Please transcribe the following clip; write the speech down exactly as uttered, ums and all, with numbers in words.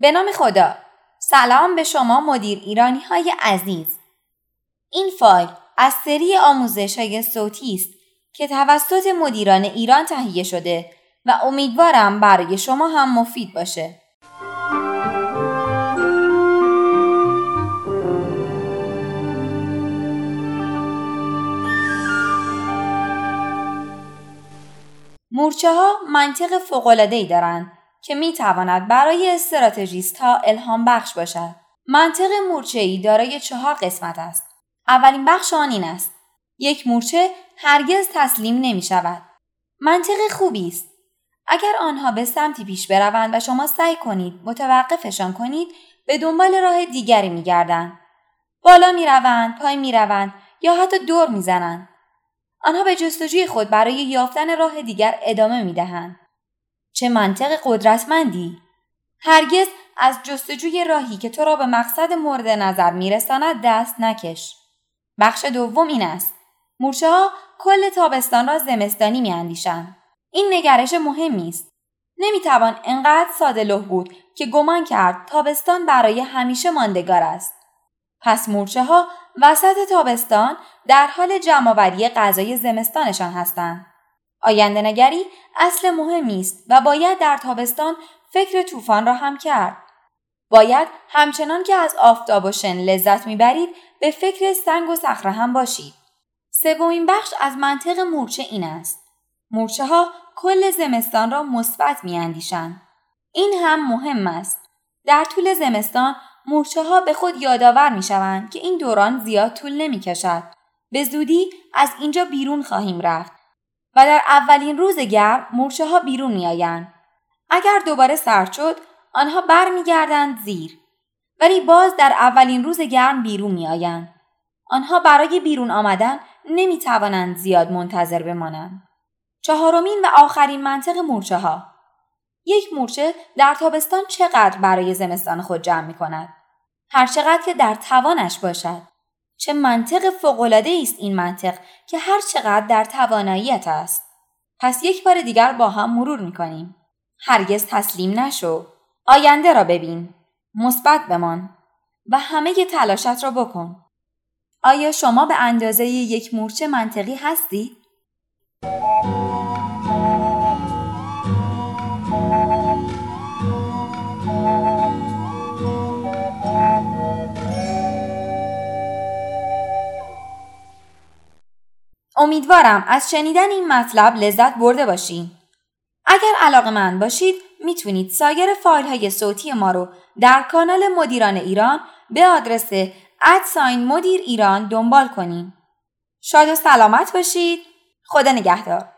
به نام خدا، سلام به شما مدیر ایرانی های عزیز. این فایل از سری آموزش های صوتی است که توسط مدیران ایران تهیه شده و امیدوارم برای شما هم مفید باشه. مورچه ها منطق فوق‌العاده‌ای دارند که می تواند برای استراتژیست ها الهام بخش باشد. منطق مورچه‌ای دارای چهار قسمت است. اولین بخش آن این است: یک مورچه هرگز تسلیم نمی شود. منطق خوبی است. اگر آنها به سمتی پیش بروند و شما سعی کنید متوقفشان کنید، به دنبال راه دیگری می گردند. بالا می روند، پای می روند یا حتی دور می زنند. آنها به جستجوی خود برای یافتن راه دیگر ادامه می دهند. چه منطق قدرتمندی! هرگز از جستجوی راهی که تو را به مقصد مورد نظر می رساند دست نکش. بخش دوم این است: مورچه ها کل تابستان را زمستانی می اندیشند. این نگرش مهمی است. نمی توان انقدر ساده لوح بود که گمان کرد تابستان برای همیشه ماندگار است. پس مورچه ها وسط تابستان در حال جمع‌آوری غذای زمستانشان هستند. آینده نگری اصل مهمی است و باید در تابستان فکر طوفان را هم کرد. باید همچنان که از آفتاب و شن لذت میبرید به فکر سنگ و صخره هم باشید. سومین بخش از منطق مورچه این است: مورچه ها کل زمستان را مثبت میاندیشند. این هم مهم است. در طول زمستان مورچه ها به خود یادآور میشوند که این دوران زیاد طول نمیکشد. به زودی از اینجا بیرون خواهیم رفت و در اولین روز گرم مورچه ها بیرون میآیند. اگر دوباره سرد شد آنها برمیگردند زیر، ولی باز در اولین روز گرم بیرون میآیند. آنها برای بیرون آمدن نمیتوانند زیاد منتظر بمانند. چهارمین و آخرین منطق مورچه ها: یک مورچه در تابستان چقدر برای زمستان خود جمع میکند؟ هر چقدر که در توانش باشد. چه منطق فوق‌العاده‌ای است این منطق که هر چقدر در تواناییت است. پس یک بار دیگر با هم مرور میکنیم. هرگز تسلیم نشو. آینده را ببین. مثبت بمان و همه ی تلاشت را بکن. آیا شما به اندازه یک مورچه منطقی هستی؟ امیدوارم از شنیدن این مطلب لذت برده باشید. اگر علاقه‌مند باشید میتونید سایر فایل‌های صوتی ما رو در کانال مدیران ایران به آدرس ادساین مدیر ایران دنبال کنید. شاد و سلامت باشید. خدا نگهدار.